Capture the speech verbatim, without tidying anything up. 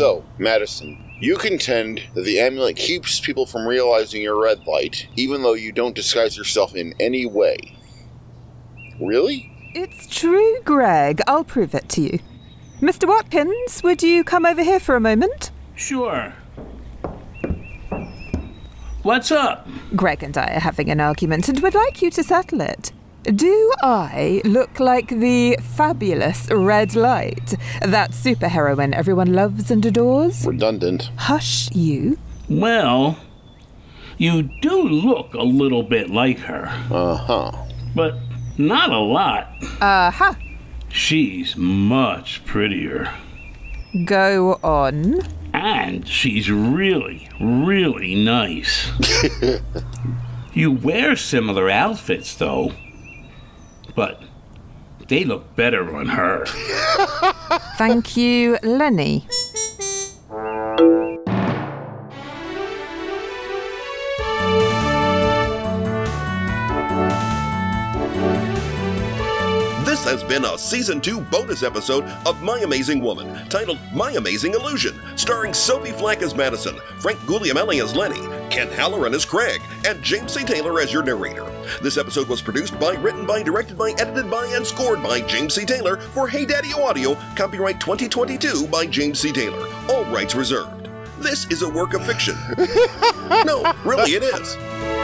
So, Madison, you contend that the amulet keeps people from realizing your red light, even though you don't disguise yourself in any way. Really? It's true, Greg. I'll prove it to you. Mister Watkins, would you come over here for a moment? Sure. What's up? Greg and I are having an argument and would like you to settle it. Do I look like the fabulous red light, that superheroine everyone loves and adores? Redundant. Hush, you. Well, you do look a little bit like her. Uh-huh. But not a lot. Uh-huh. She's much prettier. Go on. And she's really, really nice. You wear similar outfits, though. But they look better on her. Thank you, Lenny. This has been a Season two bonus episode of My Amazing Woman, titled My Amazing Illusion, starring Sophie Flack as Madison, Frank Guglielmelli as Lenny, Ken Halloran as Craig, and James C. Taylor as your narrator. This episode was produced by, written by, directed by, edited by, and scored by James C. Taylor for Hey Daddyo Audio, copyright twenty twenty-two by James C. Taylor. All rights reserved. This is a work of fiction. No, really it is.